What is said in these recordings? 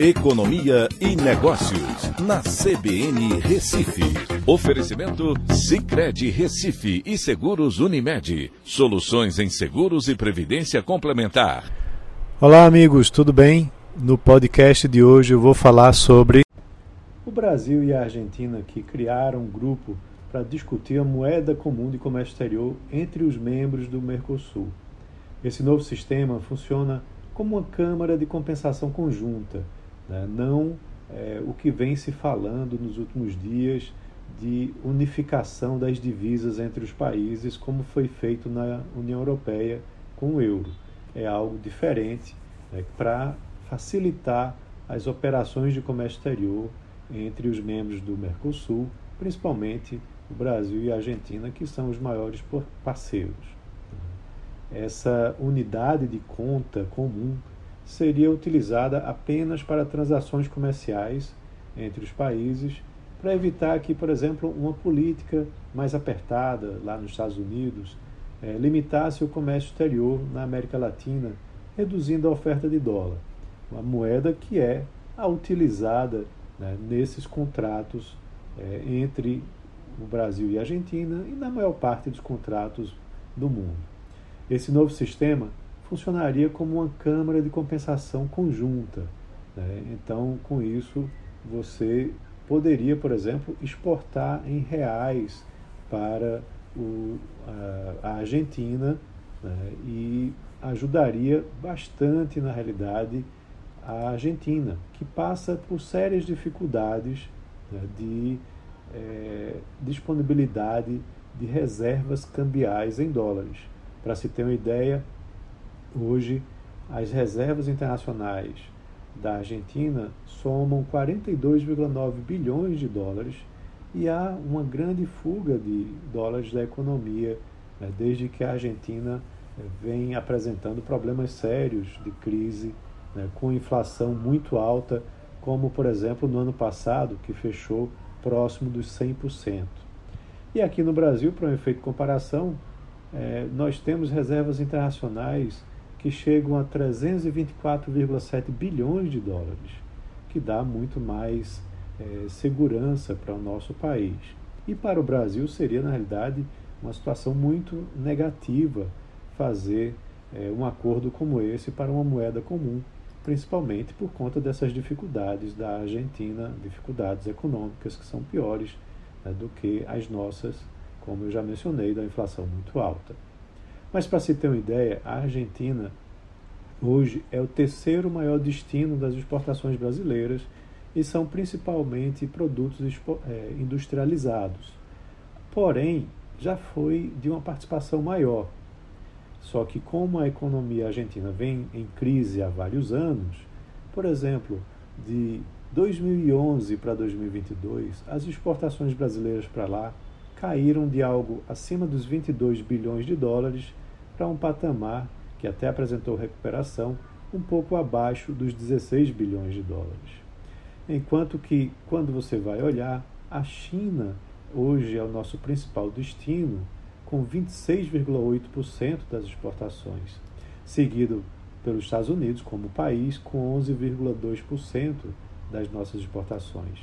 Economia e Negócios, na CBN Recife. Oferecimento Sicredi Recife e Seguros Unimed. Soluções em seguros e previdência complementar. Olá, amigos, tudo bem? No podcast de hoje eu vou falar sobre o Brasil e a Argentina, que criaram um grupo para discutir a moeda comum de comércio exterior entre os membros do Mercosul. Esse novo sistema funciona como uma câmara de compensação conjunta, né? O que vem se falando nos últimos dias de unificação das divisas entre os países, como foi feito na União Europeia com o euro. É algo diferente, né, para facilitar as operações de comércio exterior entre os membros do Mercosul, principalmente o Brasil e a Argentina, que são os maiores parceiros. Essa unidade de conta comum seria utilizada apenas para transações comerciais entre os países, para evitar que, por exemplo, uma política mais apertada lá nos Estados Unidos limitasse o comércio exterior na América Latina, reduzindo a oferta de dólar, uma moeda que é a utilizada, né, nesses contratos entre o Brasil e a Argentina e na maior parte dos contratos do mundo. Esse novo sistema funcionaria como uma câmara de compensação conjunta, né? Então, com isso, você poderia, por exemplo, exportar em reais para a Argentina, né? E ajudaria bastante, na realidade, a Argentina, que passa por sérias dificuldades, né, de disponibilidade de reservas cambiais em dólares. Para se ter uma ideia, hoje as reservas internacionais da Argentina somam 42,9 bilhões de dólares e há uma grande fuga de dólares da economia, né, desde que a Argentina vem apresentando problemas sérios de crise, né, com inflação muito alta, como, por exemplo, no ano passado, que fechou próximo dos 100%. E aqui no Brasil, para um efeito de comparação, nós temos reservas internacionais que chegam a 324,7 bilhões de dólares, que dá muito mais segurança para o nosso país. E para o Brasil seria, na realidade, uma situação muito negativa fazer um acordo como esse para uma moeda comum, principalmente por conta dessas dificuldades da Argentina, dificuldades econômicas que são piores, né, do que as nossas, como eu já mencionei, da inflação muito alta. Mas, para se ter uma ideia, a Argentina hoje é o terceiro maior destino das exportações brasileiras e são principalmente produtos industrializados. Porém, já foi de uma participação maior. Só que, como a economia argentina vem em crise há vários anos, por exemplo, de 2011 para 2022, as exportações brasileiras para lá caíram de algo acima dos 22 bilhões de dólares para um patamar que até apresentou recuperação um pouco abaixo dos 16 bilhões de dólares. Enquanto que, quando você vai olhar, a China hoje é o nosso principal destino, com 26,8% das exportações, seguido pelos Estados Unidos como país, com 11,2% das nossas exportações.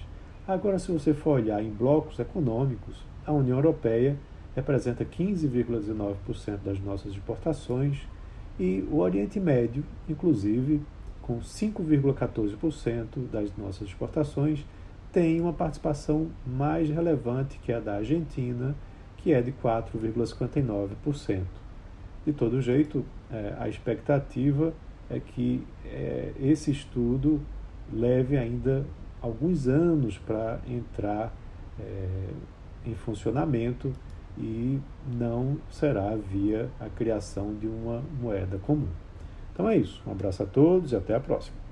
Agora, se você for olhar em blocos econômicos, a União Europeia representa 15,19% das nossas exportações e o Oriente Médio, inclusive, com 5,14% das nossas exportações, tem uma participação mais relevante, que é a da Argentina, que é de 4,59%. De todo jeito, a expectativa é que esse estudo leve ainda alguns anos para entrar em funcionamento e não será via a criação de uma moeda comum. Então é isso. Um abraço a todos e até a próxima.